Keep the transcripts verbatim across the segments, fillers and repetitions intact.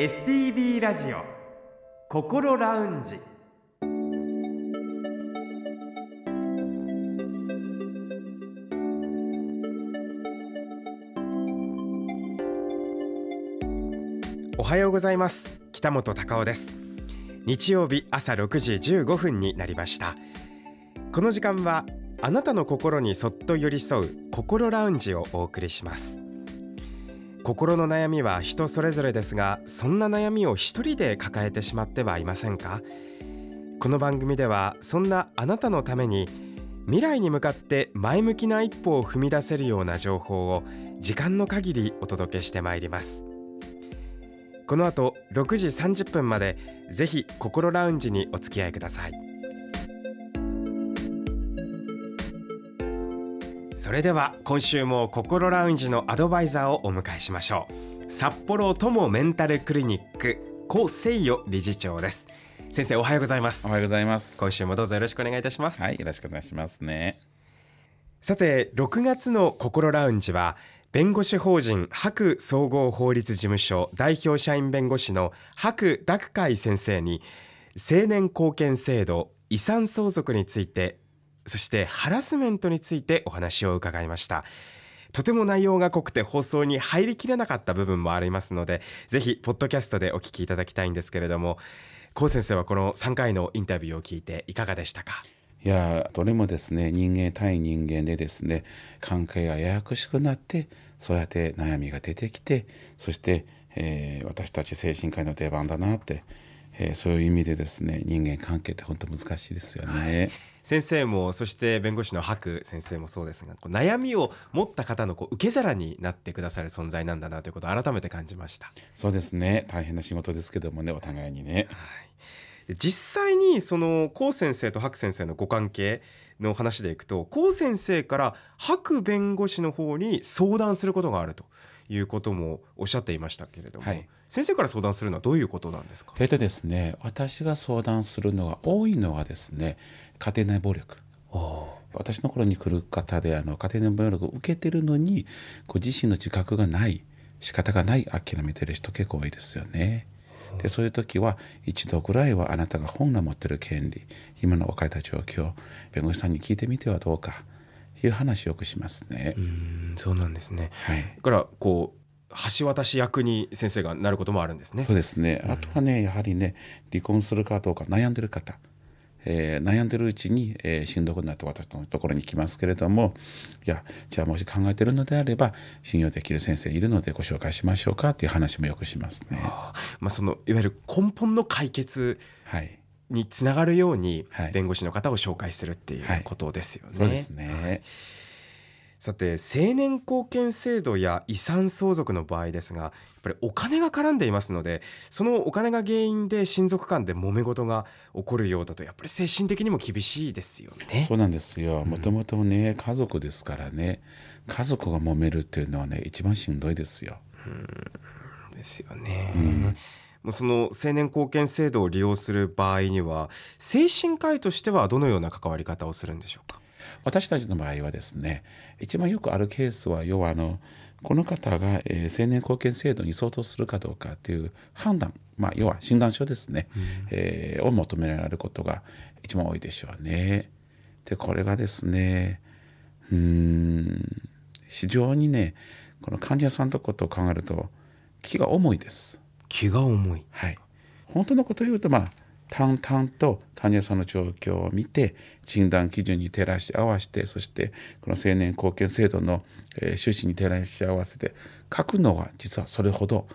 エスティーブイ ラジオ心ラウンジ。おはようございます。北本孝雄です。日曜日朝ろくじじゅうごふんになりました。この時間はあなたの心にそっと寄り添う心ラウンジをお送りします。心の悩みは人それぞれですが、そんな悩みを一人で抱えてしまってはいませんか？この番組ではそんなあなたのために未来に向かって前向きな一歩を踏み出せるような情報を時間の限りお届けしてまいります。この後ろくじさんじゅっぷんまでぜひ心ラウンジにお付き合いください。それでは今週も心ラウンジのアドバイザーをお迎えしましょう。札幌友メンタルクリニック高誠代理事長です。先生、おはようございます。おはようございます。今週もどうぞよろしくお願いいたします。はい、よろしくお願いしますね。さて、ろくがつの心ラウンジは弁護士法人白総合法律事務所代表社員弁護士の白濁海先生に成年後見制度、遺産相続について、そしてハラスメントについてお話を伺いました。とても内容が濃くて放送に入りきれなかった部分もありますので、ぜひポッドキャストでお聞きいただきたいんですけれども、高先生はこのさんかいのインタビューを聞いていかがでしたか？いや、どれもですね、人間対人間でですね、関係がややこしくなって、そうやって悩みが出てきて、そして、えー、私たち精神科医の出番だなって、えー、そういう意味でですね、人間関係って本当難しいですよね、はい、先生もそして弁護士の白先生もそうですが、こう悩みを持った方のこう受け皿になってくださる存在なんだなということを改めて感じました。そうですね、大変な仕事ですけどもね、お互いにね、はい。実際にその高先生と白先生のご関係の話でいくと、高先生から白弁護士の方に相談することがあるということもおっしゃっていましたけれども、はい、先生から相談するのはどういうことなんですか？えっとですね、私が相談するのが多いのはですね、家庭内暴力。私の頃に来る方で、あの家庭内暴力を受けているのに、こう自身の自覚がない、仕方がない、諦めている人結構多いですよね。で、そういう時は一度ぐらいはあなたが本来持っている権利、今の置かれた状況、弁護士さんに聞いてみてはどうかいう話をよくしますね。うーん、そうなんですね、はい、だからこう橋渡し役に先生がなることもあるんですね。そうですね。あとはね、やはりね、離婚するかどうか悩んでる方、えー、悩んでるうちに、えー、しんどくなって私のところに来ますけれども、いや、じゃあもし考えているのであれば信用できる先生いるのでご紹介しましょうかという話もよくしますね。あ、まあ、そのいわゆる根本の解決につながるように弁護士の方を紹介するっていうことですよね、はいはい、そうですね、はい。さて、成年後見制度や遺産相続の場合ですが、やっぱりお金が絡んでいますので、そのお金が原因で親族間で揉め事が起こるようだと、やっぱり精神的にも厳しいですよね。そうなんですよ。もともとね、家族ですからね、家族が揉めるっていうのはね、一番しんどいですよ、うん、ですよね、うん。もうその成年後見制度を利用する場合には、精神科医としてはどのような関わり方をするんでしょうか？私たちの場合はですね、一番よくあるケースは、要はあのこの方が、えー、成年後見制度に相当するかどうかという判断、まあ、要は診断書ですね、うん、えー、を求められることが一番多いでしょうね。で、これがですね、うーん、非常にね、この患者さんのことを考えると気が重いです。気が重い、はい、本当のことを言うと、まあ淡々と患者さんの状況を見て、診断基準に照らし合わせて、そしてこの成年後見制度の趣旨に照らし合わせて書くのは実はそれほど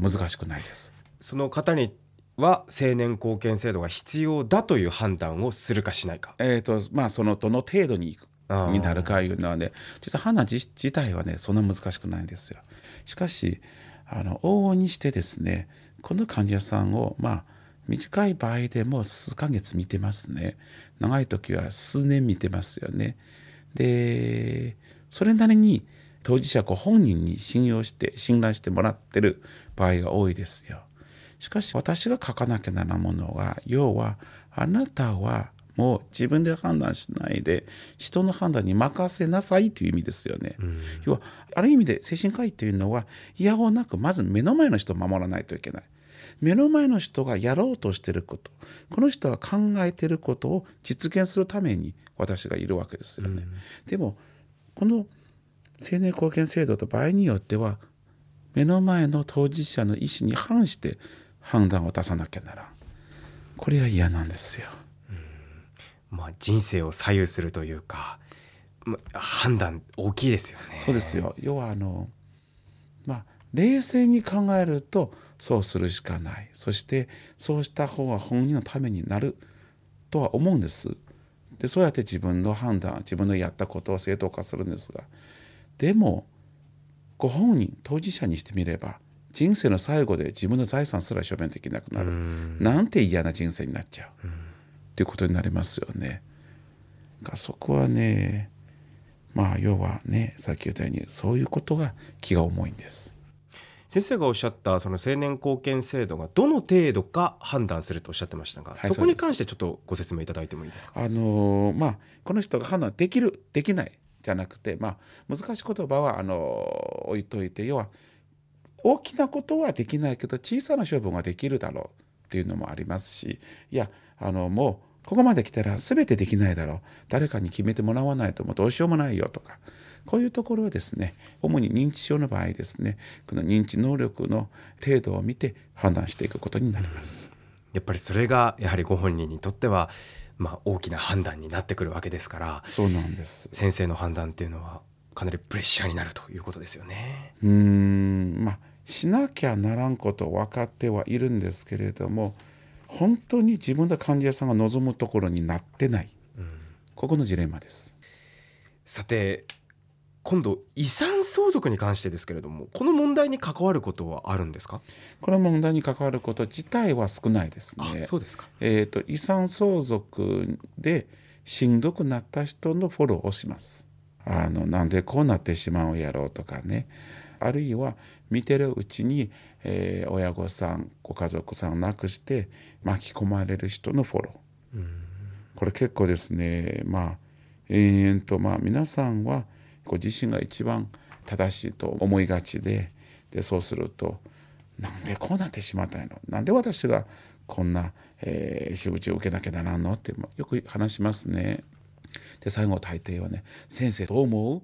難しくないです。その方には成年後見制度が必要だという判断をするかしないか、えーとまあ、そのどの程度にになるかいうのはね、実は判断自体はね、そんな難しくないんですよ。しかし、あの往々にしてですね、この患者さんをまあ短い場合でも数ヶ月見てますね。長い時は数年見てますよね。で、それなりに当事者ご本人に信用して信頼してもらってる場合が多いですよ。しかし、私が書かなきゃならんものは、要はあなたはもう自分で判断しないで人の判断に任せなさいという意味ですよね、うん、要はある意味で精神科医というのは、いやおうなくまず目の前の人を守らないといけない。目の前の人がやろうとしていること、この人が考えていることを実現するために私がいるわけですよね、うん、でもこの成年後見制度と場合によっては目の前の当事者の意思に反して判断を出さなきゃならん。これが嫌なんですよ、うん、まあ、人生を左右するというか、まあ、判断大きいですよね。そうですよ。要はあの、まあ、冷静に考えるとそうするしかない。そしてそうした方が本人のためになるとは思うんです。でそうやって自分の判断、自分のやったことを正当化するんですが、でもご本人当事者にしてみれば人生の最後で自分の財産すら処分できなくなる、なんて嫌な人生になっちゃうっていうことになりますよね。そこはね、まあ要はね、さっき言ったようにそういうことが気が重いんです。先生がおっしゃったその成年後見制度がどの程度か判断するとおっしゃってましたが、はい、そこに関してちょっとご説明いただいてもいいですか。あのーまあ、この人が判断できるできないじゃなくて、まあ、難しい言葉はあの置いといて、要は大きなことはできないけど小さな処分はできるだろうっていうのもありますし、いやあのもうここまで来たら全てできないだろう、誰かに決めてもらわないともうどうしようもないよとか、こういうところはですね、主に認知症の場合ですね、この認知能力の程度を見て判断していくことになります、うん、やっぱりそれがやはりご本人にとっては、まあ、大きな判断になってくるわけですから。そうなんです。先生の判断っていうのはかなりプレッシャーになるということですよね。うーん、まあしなきゃならんことを分かってはいるんですけれども、本当に自分の患者さんが望むところになってない、うん、ここのジレンマです。さて今度遺産相続に関してですけれども、この問題に関わることはあるんですか。この問題に関わること自体は少ないですね。あ、そうですか。えーと、遺産相続でしんどくなった人のフォローをします。あのなんでこうなってしまうやろうとかね、あるいは見てるうちに、えー、親御さんご家族さんを亡くして巻き込まれる人のフォロー、うん、これ結構ですね、まあ延々と、まあ、皆さんはご自身が一番正しいと思いがち で, でそうするとなんでこうなってしまったの、なんで私がこんな、えー、仕打ちを受けなきゃならんのってよく話しますね。で最後大抵はね、先生どう思う、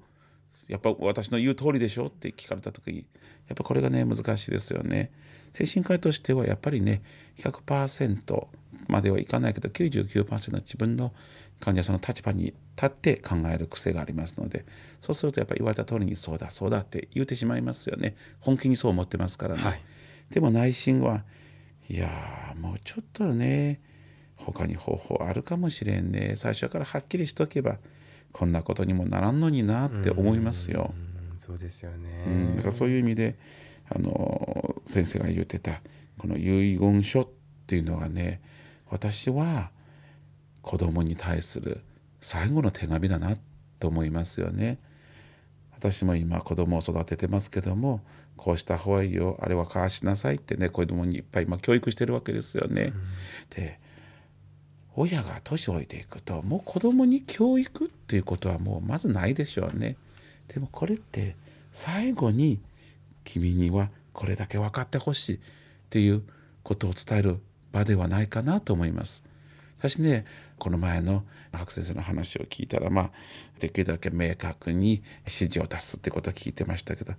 やっぱ私の言う通りでしょって聞かれた時に、やっぱこれがね難しいですよね。精神科医としてはやっぱりね ひゃくパーセント まではいかないけど きゅうじゅうきゅうパーセント の自分の患者さんの立場に立って考える癖がありますので、そうするとやっぱり言われた通りにそうだそうだって言うてしまいますよね。本気にそう思ってますからね、はい、でも内心はいやもうちょっとね他に方法あるかもしれんね、最初からはっきりしとけばこんなことにもならんのになって思いますよ。うんそうですよね、うん、だからそういう意味であの先生が言ってたこの遺言書っていうのがね、私は子供に対する最後の手紙だなと思いますよね。私も今子供を育ててますけども、こうした方がいいよ、あれはこうしなさいってね子供にいっぱい今教育してるわけですよね、うん、で親が年老いていくともう子供に教育っていうことはもうまずないでしょうね。でもこれって最後に君にはこれだけ分かってほしいっていうことを伝える場ではないかなと思います。私ねこの前の白先生の話を聞いたら、まあできるだけ明確に指示を出すってことを聞いてましたけど、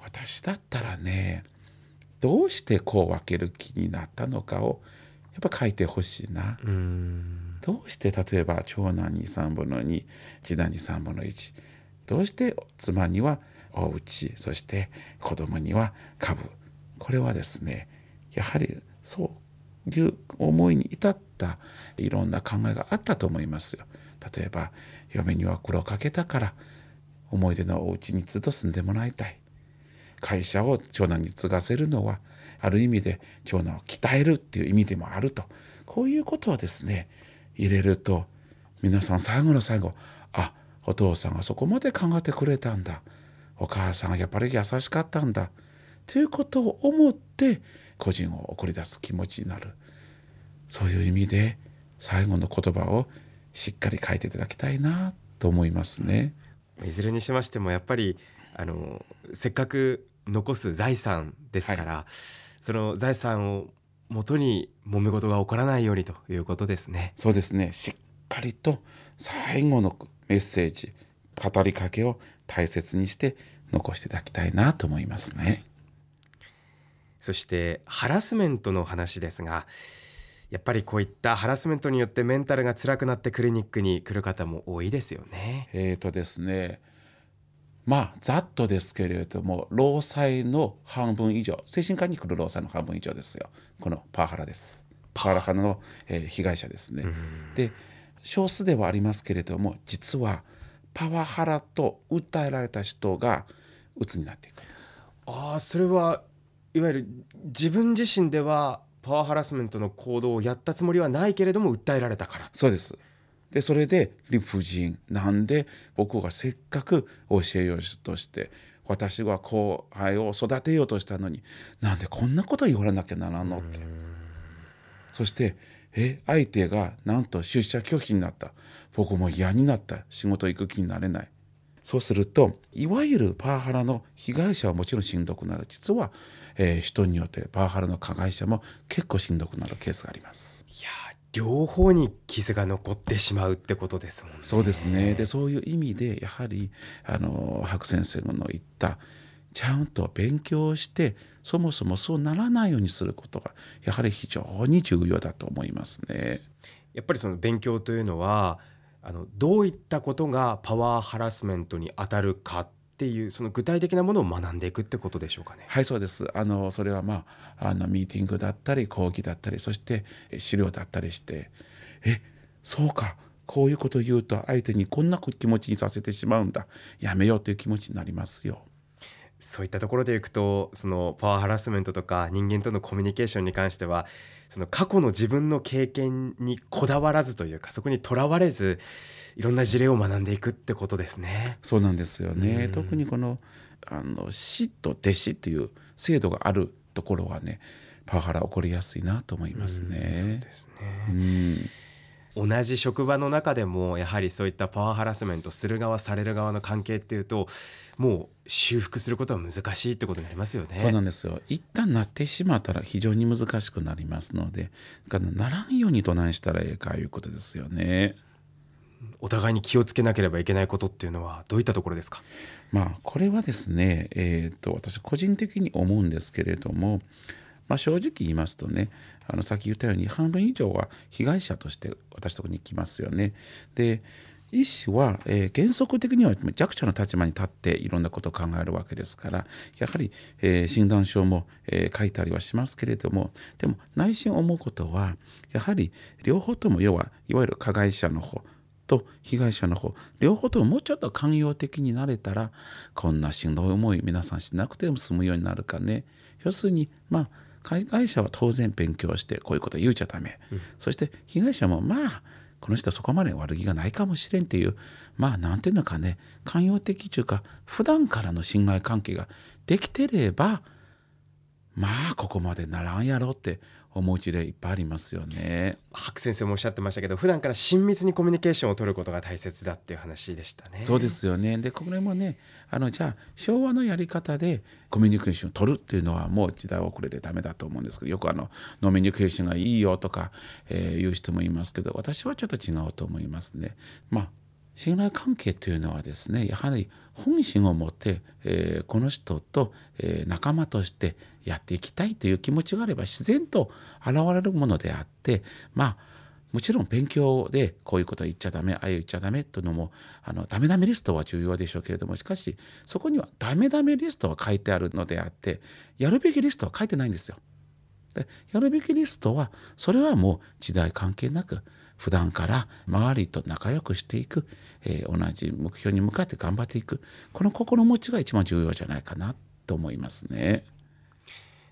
私だったらねどうしてこう分ける気になったのかをやっぱ書いてほしいな。うーんどうして例えば長男にさんぶんのに、次男にさんぶんのいち、どうして妻にはお家、そして子供には株、これはですねやはりそういう思いに至ったいろんな考えがあったと思いますよ。例えば嫁には苦労かけたから思い出のお家にずっと住んでもらいたい、会社を長男に継がせるのはある意味で長男を鍛えるっていう意味でもあると、こういうことをですね入れると皆さん最後の最後、あ、お父さんがそこまで考えてくれたんだ、お母さんがやっぱり優しかったんだということを思って個人を送り出す気持ちになる。そういう意味で最後の言葉をしっかり書いていただきたいなと思いますね。いずれにしましてもやっぱりあのせっかく残す財産ですから、はい、その財産を元に揉め事が起こらないようにということですね。そうですね、しっかりと最後のメッセージ、語りかけを大切にして残していただきたいなと思いますね。そしてハラスメントの話ですが、やっぱりこういったハラスメントによってメンタルが辛くなってクリニックに来る方も多いですよね。えーとですね、まあざっとですけれども、労災の半分以上、精神科に来る労災の半分以上ですよ、このパワハラです。パワハラの、えー、被害者ですね。で、少数ではありますけれども、実はパワハラと訴えられた人が鬱になっていくんです。ああ、それはいわゆる自分自身ではパワーハラスメントの行動をやったつもりはないけれども訴えられたから。そうです。で、それで理不尽なんで、僕がせっかく教えようとして、私は後輩を育てようとしたのに、なんでこんなこと言われなきゃならんのって。そしてえ相手がなんと出社拒否になった、僕も嫌になった、仕事行く気になれない。そうすると、いわゆるパワハラの被害者はもちろんしんどくなる。実は、えー、人によってパワハラの加害者も結構しんどくなるケースがあります。いや、両方に傷が残ってしまうってことですもんね。そうですね。で、そういう意味でやはりあの白先生の言ったちゃんと勉強してそもそもそうならないようにすることがやはり非常に重要だと思いますね。やっぱりその勉強というのは、あのどういったことがパワーハラスメントに当たるかっていう、その具体的なものを学んでいくってことでしょうかね。はい、そうです。あのそれは、まあ、あのミーティングだったり講義だったり、そして資料だったりして、えそうか、こういうことを言うと相手にこんな気持ちにさせてしまうんだ、やめようという気持ちになりますよ。そういったところでいくと、そのパワーハラスメントとか人間とのコミュニケーションに関しては、その過去の自分の経験にこだわらずというか、そこにとらわれず、いろんな事例を学んでいくってことですね。そうなんですよね。特にこのあの師と弟子という制度があるところはね、パワハラ起こりやすいなと思いますね。そうですね。うん、同じ職場の中でもやはりそういったパワーハラスメントする側される側の関係っていうと、もう修復することは難しいってことになりますよね。そうなんですよ。一旦なってしまったら非常に難しくなりますので、だからならんようにどないしたらいいかいうことですよね。お互いに気をつけなければいけないことっていうのはどういったところですか。まあ、これはですね、えー、と私個人的に思うんですけれども、まあ、正直言いますとね、あのさっき言ったように半分以上は被害者として私のところに来ますよね。で、医師は、えー、原則的には弱者の立場に立っていろんなことを考えるわけですから、やはり、えー、診断書も、えー、書いたりはしますけれども、でも内心思うことはやはり両方とも、要はいわゆる加害者の方と被害者の方、両方とももうちょっと寛容的になれたら、こんなしんどい思い皆さんしなくても済むようになるかね。要するに、まあ加害者は当然勉強して、こういうこと言うちゃダメ、うん、そして被害者もまあこの人はそこまで悪気がないかもしれんという、まあなんていうのかね、寛容的というか普段からの信頼関係ができてれば、まあここまでならんやろって思う事例いっぱいありますよね。白先生もおっしゃってましたけど、普段から親密にコミュニケーションを取ることが大切だっていう話でしたね。そうですよね。で、これもね、あのじゃあ昭和のやり方でコミュニケーションを取るっていうのはもう時代遅れでダメだと思うんですけど、よくあのノミニケーションがいいよとか、えー、言う人もいますけど、私はちょっと違うと思いますね。まあ信頼関係というのはですね、やはり本心を持って、えー、この人と、えー、仲間としてやっていきたいという気持ちがあれば自然と現れるものであって、まあもちろん勉強でこういうことは言っちゃダメ、ああいう言っちゃダメというのも、あのダメダメリストは重要でしょうけれども、しかしそこにはダメダメリストは書いてあるのであって、やるべきリストは書いてないんですよ。で、やるべきリストは、それはもう時代関係なく普段から周りと仲良くしていく、えー、同じ目標に向かって頑張っていく、この心持ちが一番重要じゃないかなと思いますね。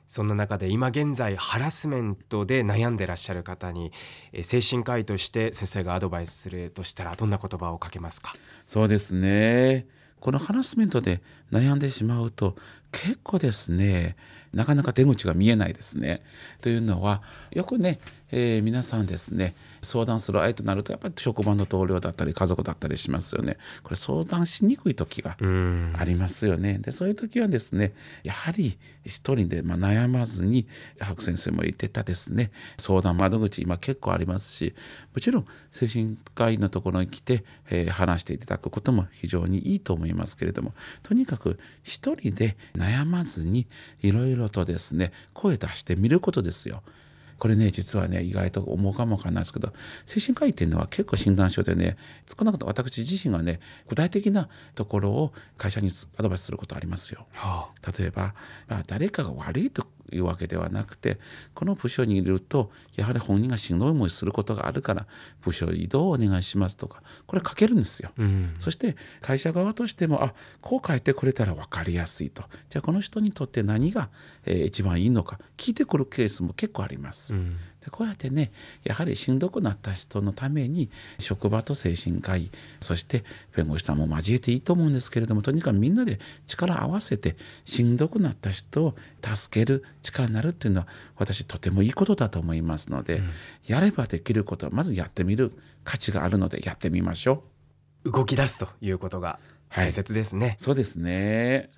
そんな中で今現在ハラスメントで悩んでらっしゃる方に、えー、精神科医として先生がアドバイスするとしたらどんな言葉をかけますか。そうですね、このハラスメントで悩んでしまうと結構ですね、なかなか出口が見えないですね。というのはよくね、えー、皆さんですね、相談する相手となるとやっぱり職場の同僚だったり家族だったりしますよね。これ相談しにくい時がありますよね。でそういう時はですね、やはり一人でまあ悩まずに、白先生も言ってたですね、相談窓口今結構ありますし、もちろん精神科医のところに来て、えー、話していただくことも非常にいいと思いますけれども、とにかく一人で悩まずにいろいろとですね、声出してみることですよ。これね、実はね、意外と思うかもわかんないですけど、精神科医っていうのは結構診断書でね、少なくとも私自身がね、具体的なところを会社にアドバイスすることありますよ。はあ、例えば、まあ、誰かが悪いというわけではなくて、この部署にいるとやはり本人がしんどい思いすることがあるから部署移動をお願いしますとか、これ書けるんですよ。うん、そして会社側としても、あ、こう書いてくれたら分かりやすいと、じゃあこの人にとって何が、えー、一番いいのか聞いてくるケースも結構あります。うん、でこうやってね、やはりしんどくなった人のために職場と精神科医、そして弁護士さんも交えていいと思うんですけれども、とにかくみんなで力を合わせてしんどくなった人を助ける力になるっていうのは、私とてもいいことだと思いますので、うん、やればできることはまずやってみる価値があるのでやってみましょう。動き出すということが大切ですね。はい、そうですね。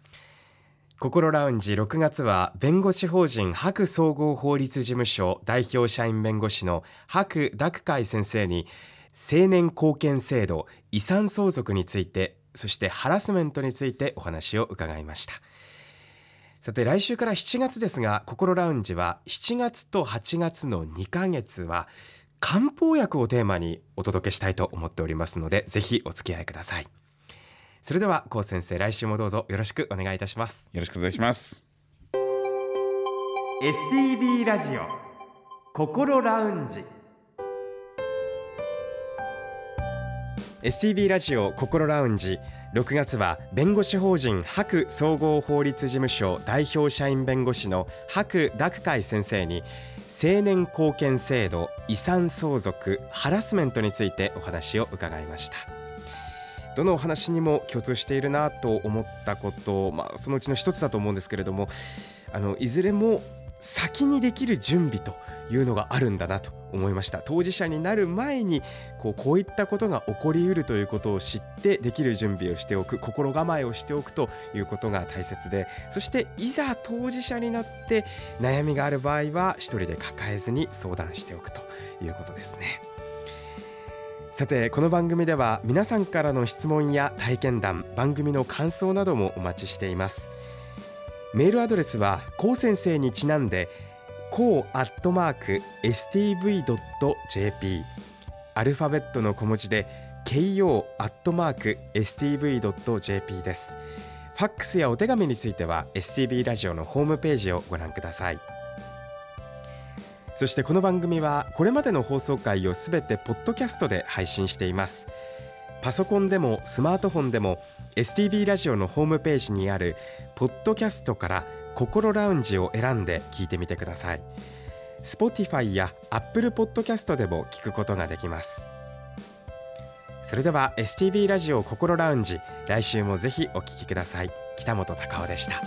心ラウンジろくがつは弁護士法人白総合法律事務所代表社員弁護士の白濁海先生に、成年後見制度、遺産相続について、そしてハラスメントについてお話を伺いました。さて来週からしちがつですが、心ラウンジはしちがつとはちがつのにかげつは漢方薬をテーマにお届けしたいと思っておりますので、ぜひお付き合いください。それでは高先生、来週もどうぞよろしくお願いいたします。よろしくお願いします。 エスティービー ラジオ心ラウンジ、 エスティービー ラジオ心ラウンジ、ろくがつは弁護士法人白総合法律事務所代表社員弁護士の白濁海先生に、成年後見制度、遺産相続、ハラスメントについてお話を伺いました。どのお話にも共通しているなと思ったこと、まあ、そのうちの一つだと思うんですけれども、あのいずれも先にできる準備というのがあるんだなと思いました。当事者になる前にこう、こういったことが起こりうるということを知ってできる準備をしておく、心構えをしておくということが大切で、そしていざ当事者になって悩みがある場合は一人で抱えずに相談しておくということですね。さてこの番組では皆さんからの質問や体験談、番組の感想などもお待ちしています。メールアドレスは高先生にちなんでこう アットマーク エスティーブイ ドット ジェーピー、 アルファベットの小文字で ケーオー アットマーク エスティーブイ ドット ジェーピー です。ファックスやお手紙については エスティーブイ ラジオのホームページをご覧ください。そしてこの番組はこれまでの放送回をすべてポッドキャストで配信しています。パソコンでもスマートフォンでも エスティーブイ ラジオのホームページにあるポッドキャストから心ラウンジを選んで聞いてみてください。 Spotify や Apple Podcast でも聞くことができます。それでは エスティーブイ ラジオ心ラウンジ、来週もぜひお聞きください。北本孝夫でした。